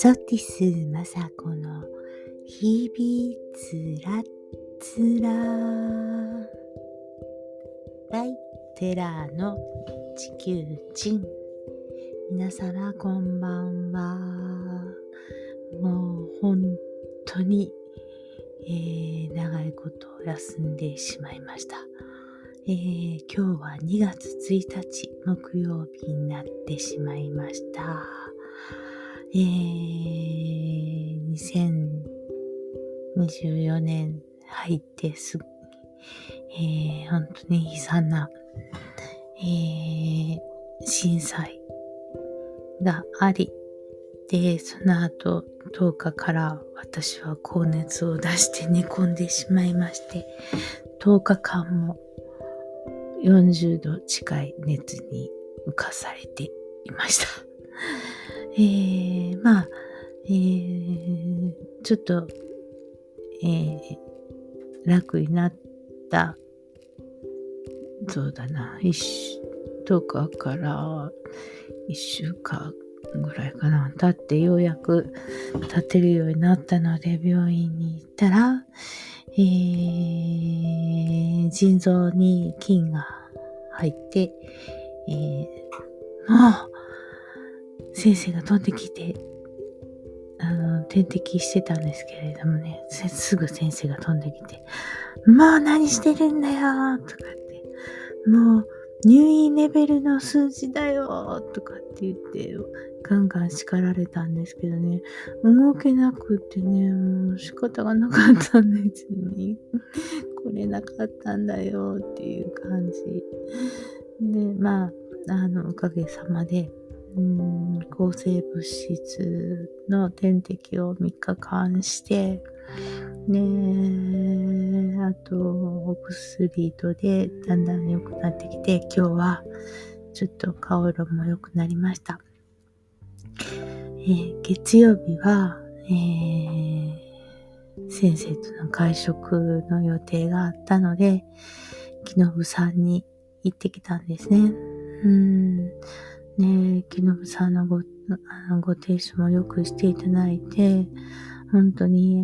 ソティスマサコの日々つらつら、ライテラーの地球人、皆さんこんばんは。もう本当に、長いこと休んでしまいました。今日は2月1日木曜日になってしまいました。2024年入ってすぐ、本当に悲惨な、震災があり、でその後10日から私は高熱を出して寝込んでしまいまして、10日間も40度近い熱に浮かされていました。ちょっと、楽になったそうだな、10日から1週間ぐらいかな経ってようやく立てるようになったので、病院に行ったら、腎臓に菌が入って、もう先生が飛んできて点滴してたんですけれどもね、すぐ先生が飛んできて、もう何してるんだよとかって、もう入院レベルの数字だよとかって言ってガンガン叱られたんですけどね、動けなくってね、もう仕方がなかったんですよね。来れなかったんだよっていう感じで、おかげさまで抗生物質の点滴を3日間してね、あとお薬とでだんだん良くなってきて、今日はちょっと顔色も良くなりました。月曜日は、先生との会食の予定があったので、木のぶさんに行ってきたんですね。木のぶさんのご提唱もよくしていただいて、本当に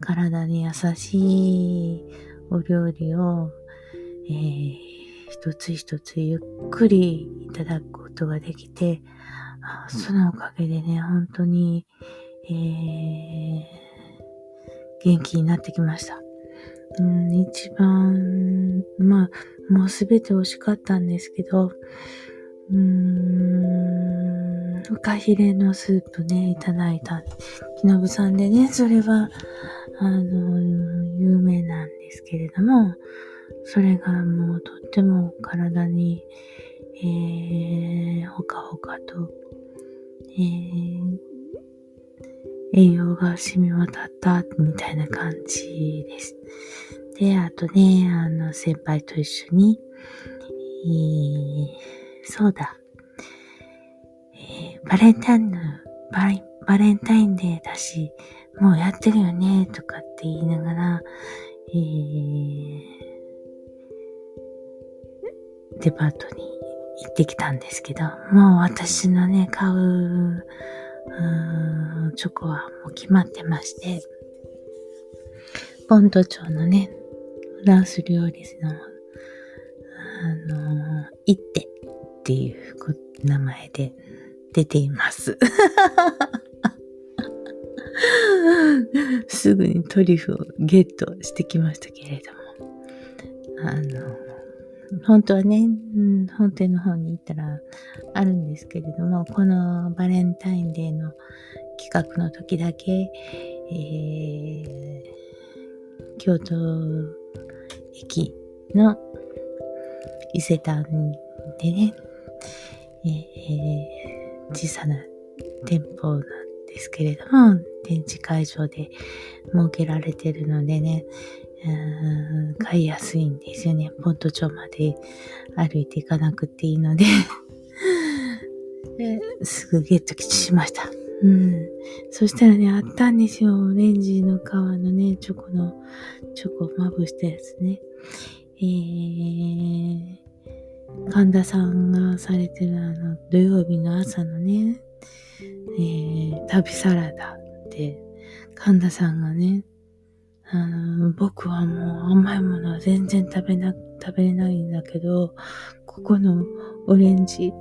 体に優しいお料理を、一つ一つゆっくりいただくことができて、そのおかげでね、本当に、元気になってきました。一番、もうすべて美味しかったんですけど、フカヒレのスープね、いただいた木のぶさんでね、それは有名なんですけれども、それがもうとっても体に、ほかほかと、栄養が染み渡ったみたいな感じです。で、あとね、先輩と一緒に、そうだ、バレンタインデーだし、もうやってるよねとかって言いながら、デパートに行ってきたんですけど、もう私のね、買うチョコはもう決まってまして、ボンド町のね、フランス料理の一手っていう名前で出ています。すぐにトリュフをゲットしてきましたけれども、本当はね、本店の方に行ったらあるんですけれども、このバレンタインデーの企画の時だけ、京都駅の伊勢丹でね、小さな店舗なんですけれども、展示会場で設けられてるのでね、買いやすいんですよね。ポント町まで歩いていかなくていいのですぐゲットしました。そしたらね、あったんですよ、オレンジの皮のね、チョコをまぶしたやつね。神田さんがされてる土曜日の朝のね、旅サラダで神田さんがね、僕はもう甘いものは全然食べれないんだけど、ここのオレンジ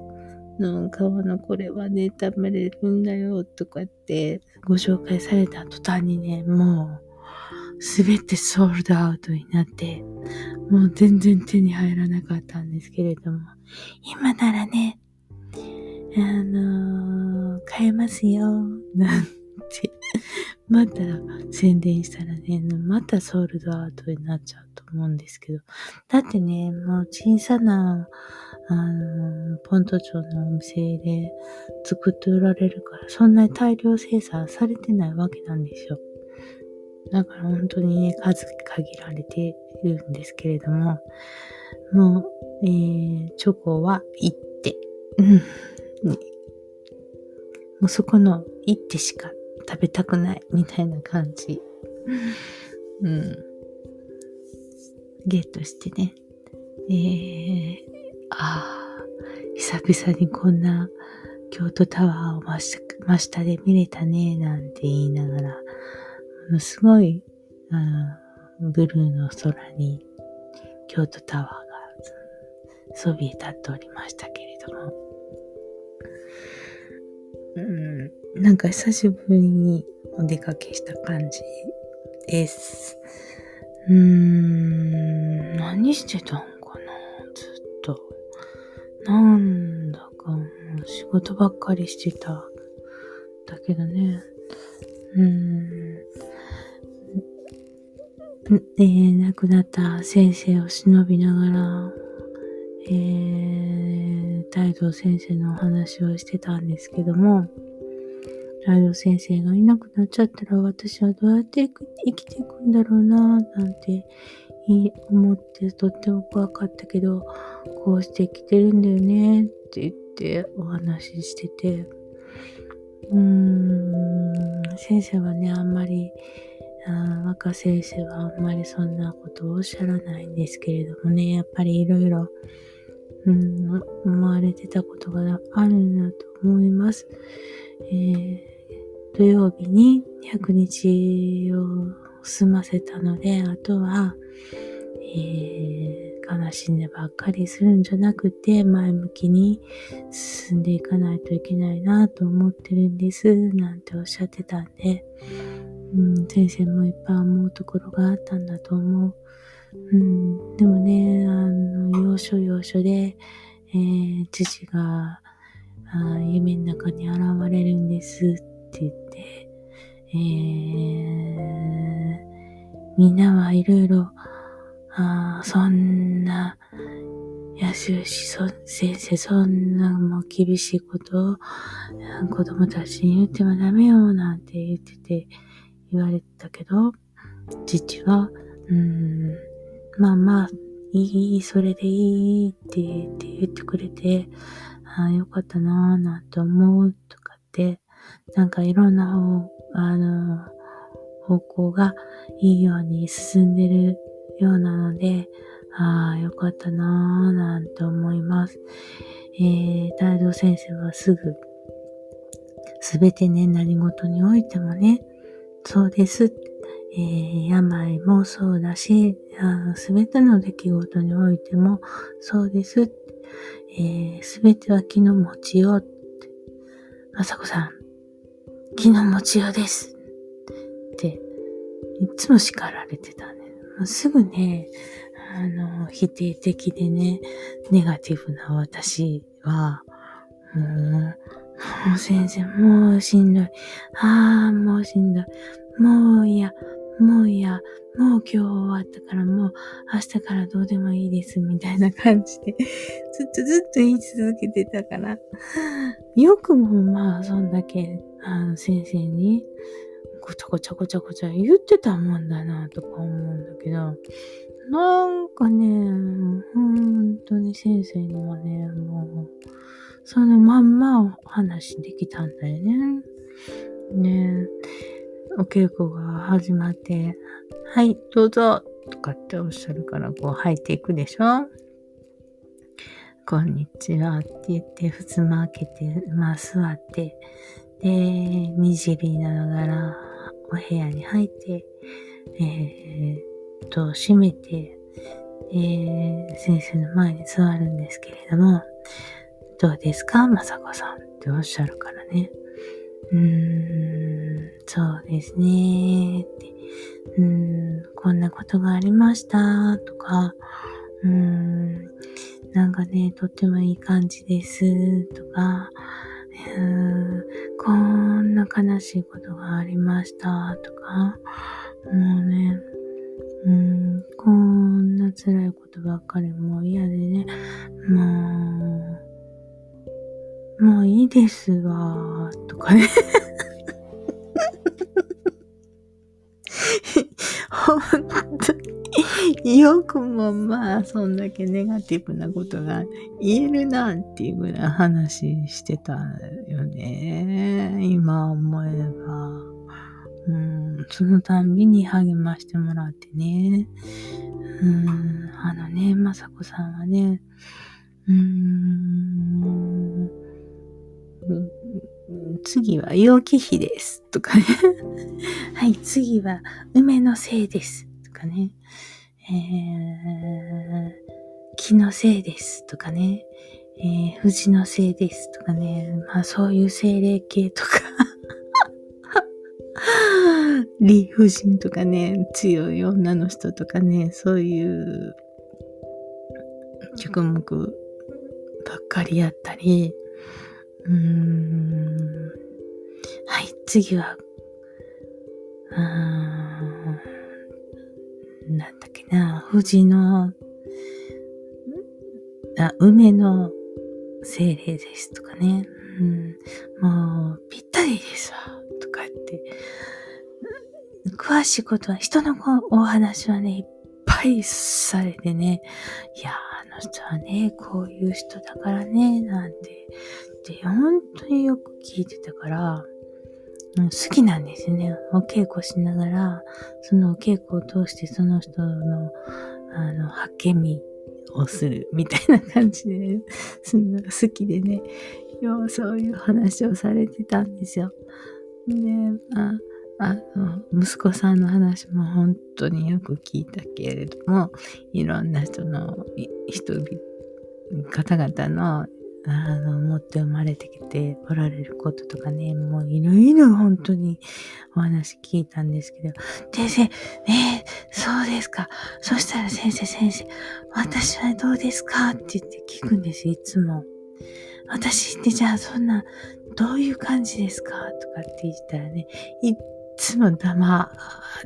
の皮のこれはね食べれるんだよとかってご紹介された途端にね、もうすべてソールドアウトになって、もう全然手に入らなかったんですけれども、今ならね買えますよなんてまた宣伝したらね、またソールドアウトになっちゃうと思うんですけど、だってね、もう小さなポント町のお店で作って売られるから、そんなに大量生産されてないわけなんですよ。だから本当にね、数限られているんですけれども、もう、チョコは行って、もうそこの行ってしか食べたくないみたいな感じ、ゲットしてね、久々にこんな京都タワーを真下で見れたねなんて言いながら、すごいブルーの空に京都タワーがそびえ立っておりましたけれども、なんか久しぶりにお出かけした感じです。何してたんかな、ずっとなんだか仕事ばっかりしてたんだけどね。亡くなった先生を偲びながら、大道先生のお話をしてたんですけども、大道先生がいなくなっちゃったら私はどうやって生きていくんだろうななんて思って、とっても怖かったけど、こうして生きてるんだよねって言ってお話ししてて、先生はね、若先生はあんまりそんなことをおっしゃらないんですけれどもね、やっぱりいろいろ思われてたことがあるなと思います。土曜日に100日を済ませたので、あとは、悲しんでばっかりするんじゃなくて、前向きに進んでいかないといけないなと思ってるんですなんておっしゃってたんで、先生もいっぱい思うところがあったんだと思う。でもね、要所要所で、父が夢の中に現れるんですって言って、みんなはいろいろ、そんな安吉先生、そんなもう厳しいことを子供たちに言ってはダメよなんて言われてたけど、父はまあまあいい、それでいいって言ってくれて、よかったなぁなんて思うとかって、なんかいろんな方向がいいように進んでるようなので、よかったなぁなんて思います。大道先生はすぐすべてね、何事においてもね、そうです、病もそうだし、すべての出来事においてもそうです。すべては気の持ちよう。まさこさん、気の持ちようです。って、いつも叱られてたね。すぐね、否定的でね、ネガティブな私は、もう先生、もうしんどい。もうしんどい。もういや。もう今日終わったから、もう明日からどうでもいいです、みたいな感じで、ずっと言い続けてたから。よくもまあ、そんだけ、先生に、ごちゃごちゃ言ってたもんだな、とか思うんだけど、なんかね、本当に先生にはね、もう、そのまんまお話できたんだよね。ね、お稽古が始まって、はい、どうぞとかっておっしゃるから、こう入っていくでしょ。こんにちはって言って、ふつま開けて、まあ座って、で、にじりながらお部屋に入って、閉めて、先生の前に座るんですけれども、どうですか、まさこさんっておっしゃるからね。そうですねって、こんなことがありましたとか、なんかね、とってもいい感じですとか、こんな悲しいことがありましたとか、もうね、こんな辛いことばっかりもう嫌でね、もういいですわーとかね本当によくもまあそんだけネガティブなことが言えるなっていうぐらい話してたよね、今思えば。そのたんびに励ましてもらってね、あのね、まさこさんはね、次は陽気比ですとかねはい、次は梅のせいですとかね、木のせいですとかね、藤のせいですとかね、まあそういう精霊系とか理不尽とかね、強い女の人とかね、そういう曲目ばっかりやったり、はい、次はなんだっけな、藤の梅の精霊ですとかね、もうぴったりですわとかって、詳しいことは人のお話はね、いっぱいされてね、いや、あの人はねこういう人だからねなんてで、本当によく聞いてたから、好きなんですね。お稽古しながら、そのお稽古を通してその人の、発見をするみたいな感じで、ね、好きでね、ようそういう話をされてたんですよ。で、息子さんの話も本当によく聞いたけれども、いろんな方々の、持って生まれてきておられることとかね、もういろいろ本当にお話聞いたんですけど、先生、そうですか。そしたら先生、私はどうですかって言って聞くんです、いつも。私ってじゃあそんな、どういう感じですかとかって言ったらね、いつも黙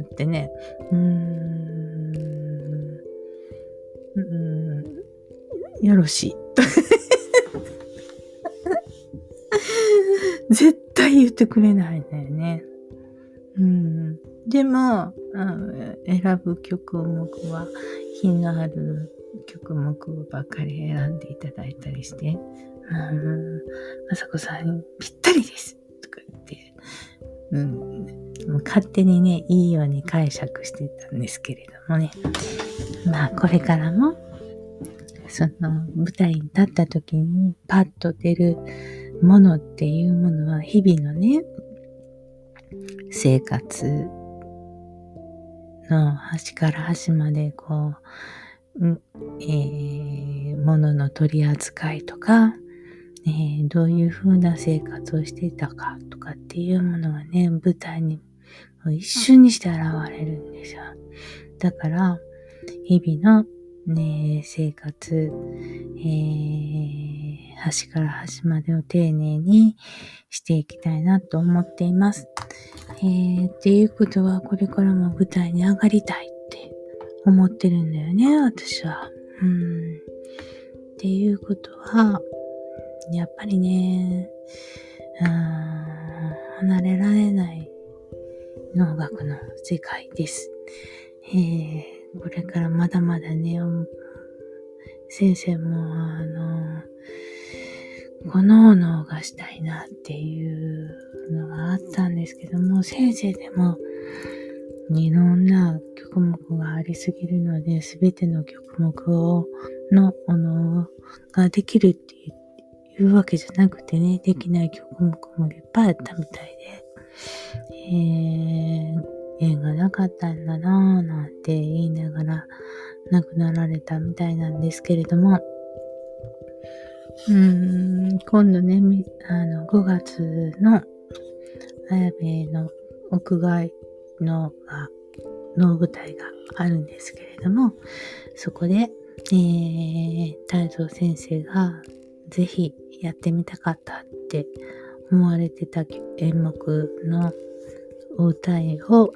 ってね、よろしい。絶対言ってくれないんだよね。でも、選ぶ曲目は品のある曲目ばかり選んでいただいたりして、まさこさんぴったりですとか言って、もう勝手にね、いいように解釈してたんですけれどもね。まあこれからもその舞台に立った時にパッと出るものっていうものは、日々のね、生活の端から端までこう、物の取り扱いとか、どういう風な生活をしていたかとかっていうものがね、舞台に一瞬にして現れるんですよ。だから日々のね、生活、端から端までを丁寧にしていきたいなと思っています。っていうことは、これからも舞台に上がりたいって思ってるんだよね、私は。っていうことは、やっぱりね、離れられない能楽の世界です。これからまだまだね、先生も、この能がしたいなっていうのがあったんですけども、先生でもいろんな曲目がありすぎるので、すべての曲目のお能ができるっていうわけじゃなくてね、できない曲もいっぱいあったみたいで、縁がなかったんだなぁなんて言いながら亡くなられたみたいなんですけれども、今度ね、5月の綾部の屋外の能舞台があるんですけれども、そこで、太蔵先生がぜひやってみたかったって思われてた演目のお歌いを、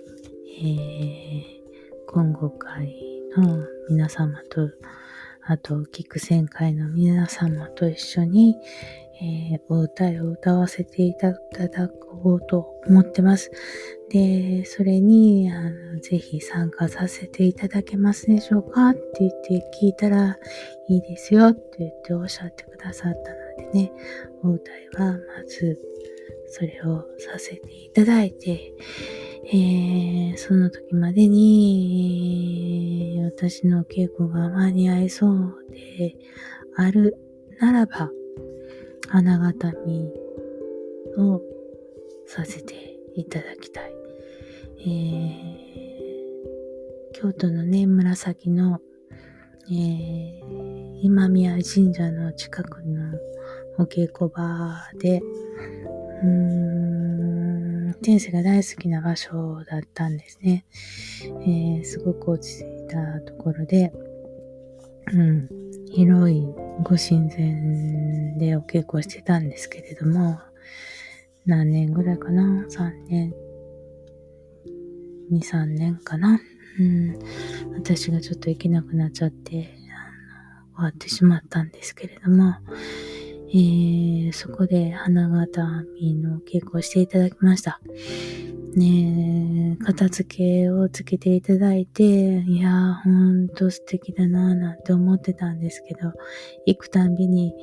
今後会の皆様と、あと菊仙会の皆様と一緒に、お歌いを歌わせていただこうと思ってます。で、それにぜひ参加させていただけますでしょうかって言って聞いたら、いいですよって言っておっしゃってくださったのでね、お歌いはまずそれをさせていただいて、その時までに私の稽古が間に合いそうであるならば、花形見をさせていただきたい。京都のね、紫の、今宮神社の近くのお稽古場で、天性が大好きな場所だったんですね。すごく落ち着いたところで、広いご神前でお稽古してたんですけれども、何年ぐらいかな、2、3年かな、私がちょっと行けなくなっちゃって終わってしまったんですけれども、そこで花形編みの稽古をしていただきました。ねえ、片付けをつけていただいて、いやー、ほんと素敵だなぁなんて思ってたんですけど、行くたんびに、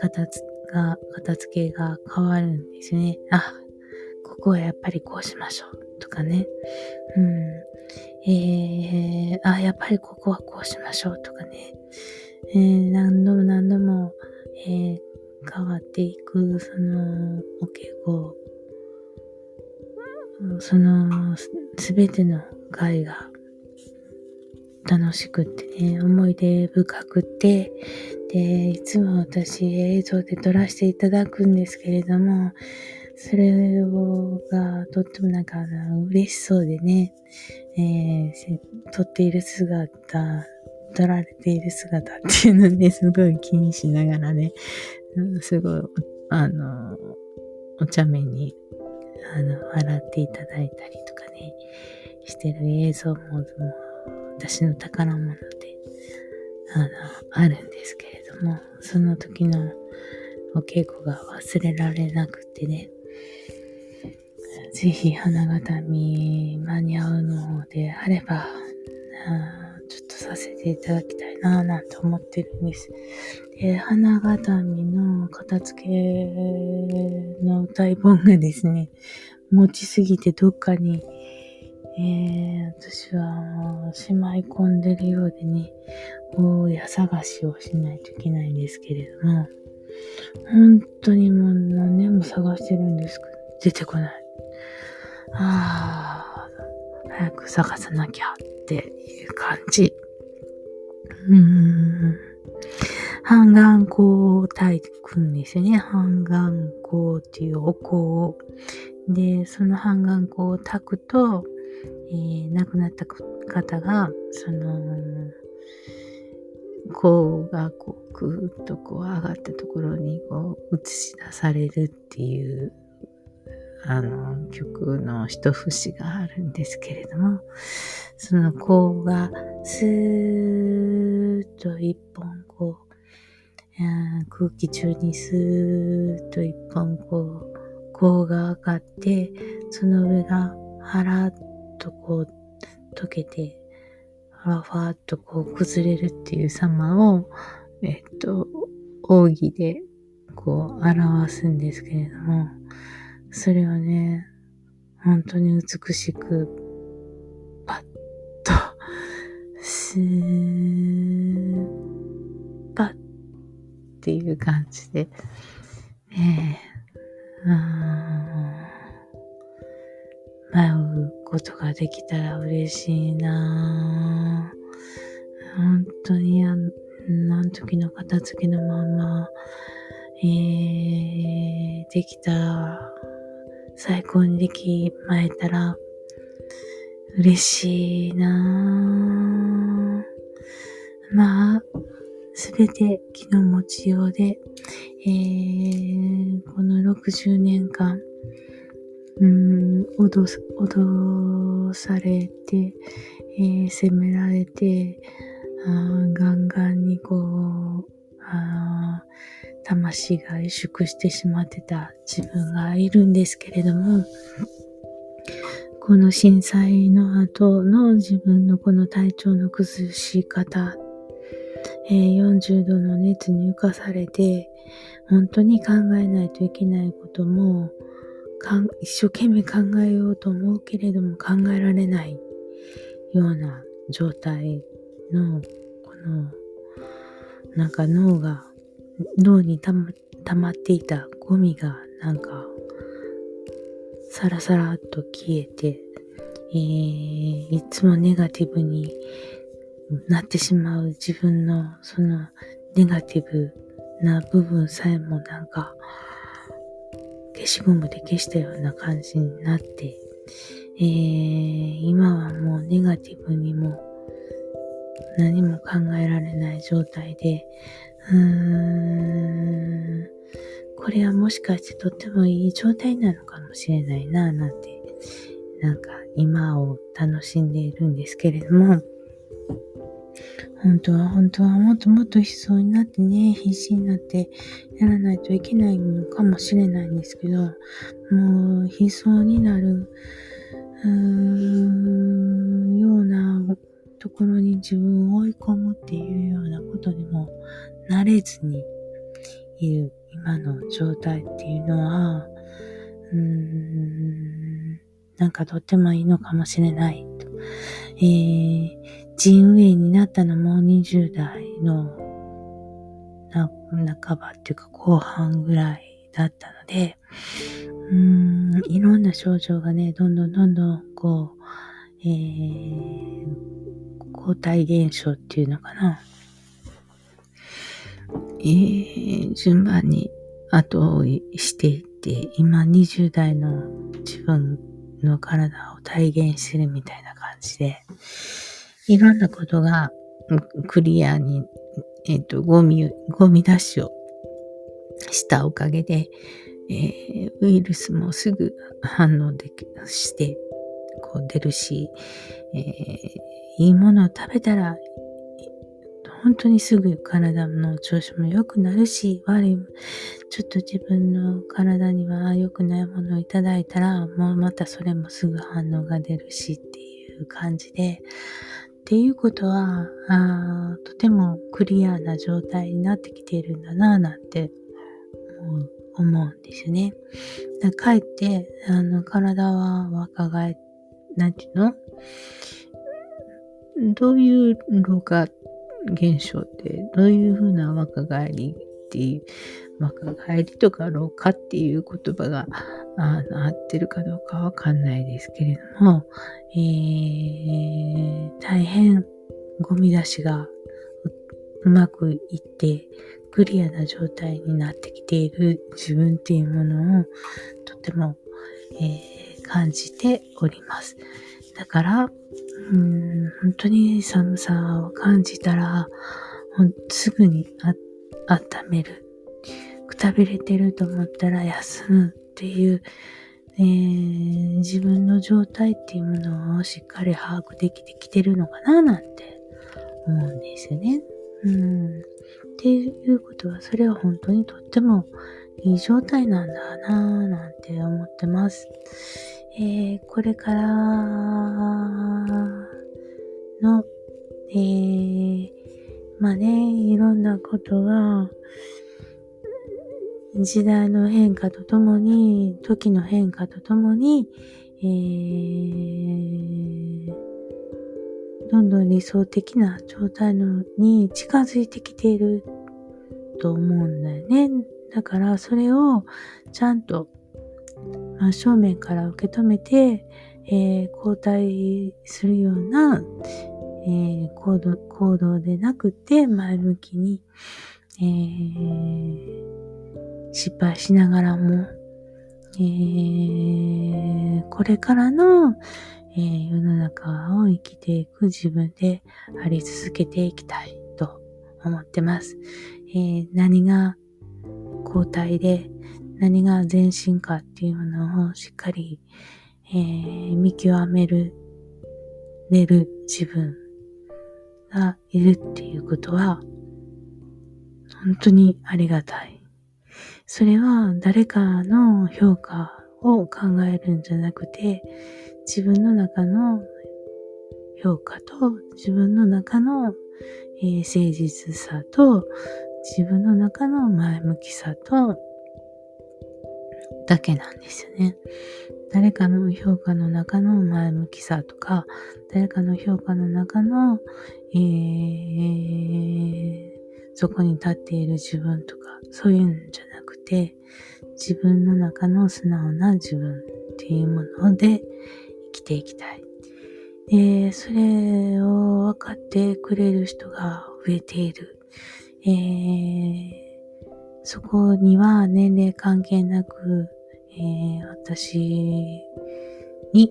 片付けが変わるんですね。あ、ここはやっぱりこうしましょうとかね。あ、やっぱりここはこうしましょうとかね。何度も、変わっていくそのお稽古、その全ての会が楽しくってね、思い出深くって、で、いつも私映像で撮らせていただくんですけれども、それがとってもなんか嬉しそうでね、撮られている姿っていうので、すごい気にしながらね、すごいお茶目に笑っていただいたりとかね、してる映像も私の宝物であるんですけれども、その時のお稽古が忘れられなくてね、ぜひ花形見間に合うのであればちょっとさせていただきたいなぁなんて思ってるんです。で、花形見の片付けの歌い本がですね、持ちすぎてどっかに、私はしまい込んでるようでね、大家探しをしないといけないんですけれども、本当にもう何年も探してるんですけど、出てこない。早く探さなきゃっていう感じ。半眼香を炊いていくんですよね。半眼香っていうお香を。で、その半眼香を炊くと、亡くなった方が、その、香がこう、ぐーっとこう上がったところにこう映し出されるっていう、曲の一節があるんですけれども、その香がスーッと一本こう、空気中にスーッと一本こう香が上がって、その上がハラッとこう溶けて、ファファッとこう崩れるっていう様を、扇でこう表すんですけれども、それをね、本当に美しく、パッと、スー、パッっていう感じで、ねえ、会うことができたら嬉しいなぁ。本当にあの時の片付けのまま、できた、最高にできまえたら嬉しいなぁ。まあ、すべて気の持ちようで、この60年間、脅されて、責められて、ガンガンに魂が萎縮してしまってた自分がいるんですけれども、この震災の後の自分のこの体調の崩し方、40度の熱に浮かされて、本当に考えないといけないことも一生懸命考えようと思うけれども考えられないような状態の、このなんか脳に溜まっていたゴミがなんかサラサラっと消えて、いつもネガティブになってしまう自分のそのネガティブな部分さえもなんか消しゴムで消したような感じになって、今はもうネガティブにも何も考えられない状態で、これはもしかしてとってもいい状態なのかもしれないな、なんて、なんか今を楽しんでいるんですけれども、本当はもっともっと悲壮になってね、必死になってやらないといけないのかもしれないんですけど、もう悲壮になるようなところに自分を追い込むっていうようなことにも慣れずにいる今の状態っていうのは、なんかとってもいいのかもしれないと。腎右炎になったのも20代の半ばっていうか後半ぐらいだったので、いろんな症状がね、どんどん抗体現象っていうのかな、順番に後追いしていって、今20代の自分の体を体現してるみたいな感じで、いろんなことがクリアに、ゴミ出しをしたおかげで、ウイルスもすぐ反応して出るし、いいものを食べたら本当にすぐ体の調子も良くなるし、悪い、ちょっと自分の体には良くないものをいただいたら、もうまたそれもすぐ反応が出るしっていう感じで、っていうことは、とてもクリアな状態になってきているんだなぁなんて思うんですよね。だからかえって体は若返、なんていうの？どういう老化現象ってどういうふうな若返りっていう、若返りとか老化っていう言葉が合ってるかどうかわかんないですけれども、大変ゴミ出しがうまくいってクリアな状態になってきている自分っていうものをとても、感じております。だから、本当に寒さを感じたら、すぐに温める。くたびれてると思ったら休むっていう、自分の状態っていうものをしっかり把握できてきてるのかななんて思うんですよね。っていうことは、それは本当にとってもいい状態なんだなぁなんて思ってます。これからの、まあね、いろんなことが時代の変化とともに、時の変化とともに、どんどん理想的な状態に近づいてきていると思うんだよね。だからそれをちゃんと真正面から受け止めて、後退するような、行動でなくて、前向きに、失敗しながらも、これからの、世の中を生きていく自分であり続けていきたいと思ってます。何が後退で何が前進かっていうのをしっかり、見極める、寝る自分がいるっていうことは本当にありがたい。それは誰かの評価を考えるんじゃなくて、自分の中の評価と自分の中の、誠実さと自分の中の前向きさとだけなんですよね。誰かの評価の中の前向きさとか、誰かの評価の中の、そこに立っている自分とか、そういうんじゃなくて、自分の中の素直な自分っていうもので生きていきたい。で、それを分かってくれる人が増えている。そこには年齢関係なく、私に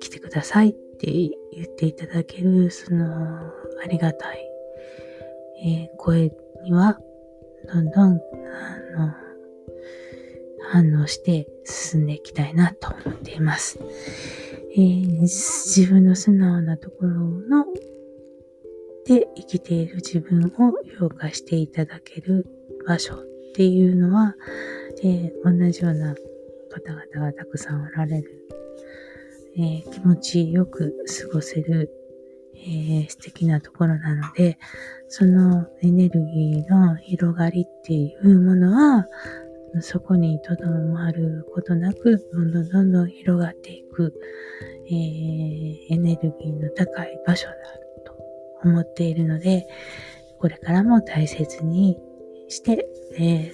来てくださいって言っていただける、そのありがたい、声にはどんどん反応して進んでいきたいなと思っています。自分の素直なところので生きている自分を評価していただける場所っていうのは、同じような方々がたくさんおられる、気持ちよく過ごせる、素敵なところなので、そのエネルギーの広がりっていうものはそこにとどまることなく、どんどんどんどん広がっていく、エネルギーの高い場所だと思っているので、これからも大切にして、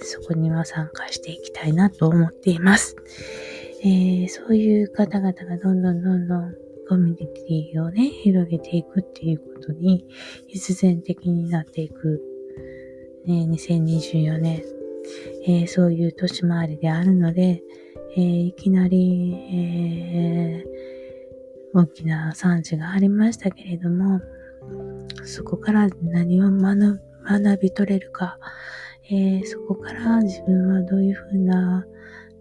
そこには参加していきたいなと思っています。そういう方々がどんどんどんどんコミュニティをね、広げていくっていうことに必然的になっていく、2024年、そういう年回りであるので、いきなり、大きな惨事がありましたけれども、そこから何を学び取れるか、そこから自分はどういうふうな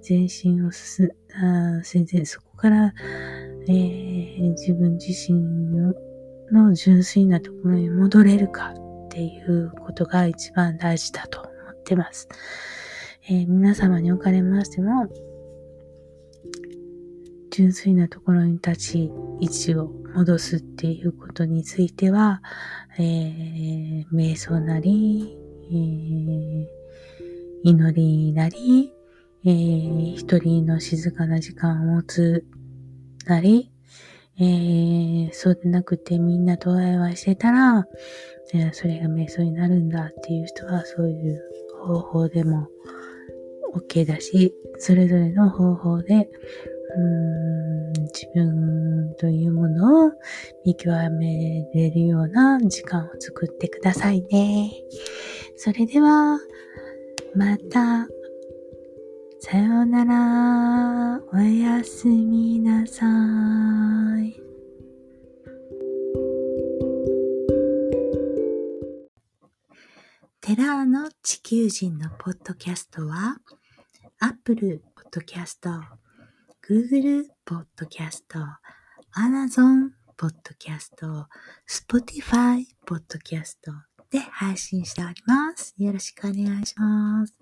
前進をそこから、自分自身の純粋なところに戻れるかっていうことが一番大事だと思ってます。皆様におかれましても、純粋なところに立ち位置を戻すっていうことについては、瞑想なり、祈りなり、一人の静かな時間を持つなり、そうでなくてみんなとワイワイしてたら、それが瞑想になるんだっていう人は、そういう方法でも OK だし、それぞれの方法で自分というものを見極めれるような時間を作ってくださいね。それではまた、さようなら、おやすみなさい。テラーの地球人のポッドキャストは Apple ポッドキャスト、Google ポッドキャスト、Amazon ポッドキャスト、Spotify ポッドキャストで配信しております。よろしくお願いします。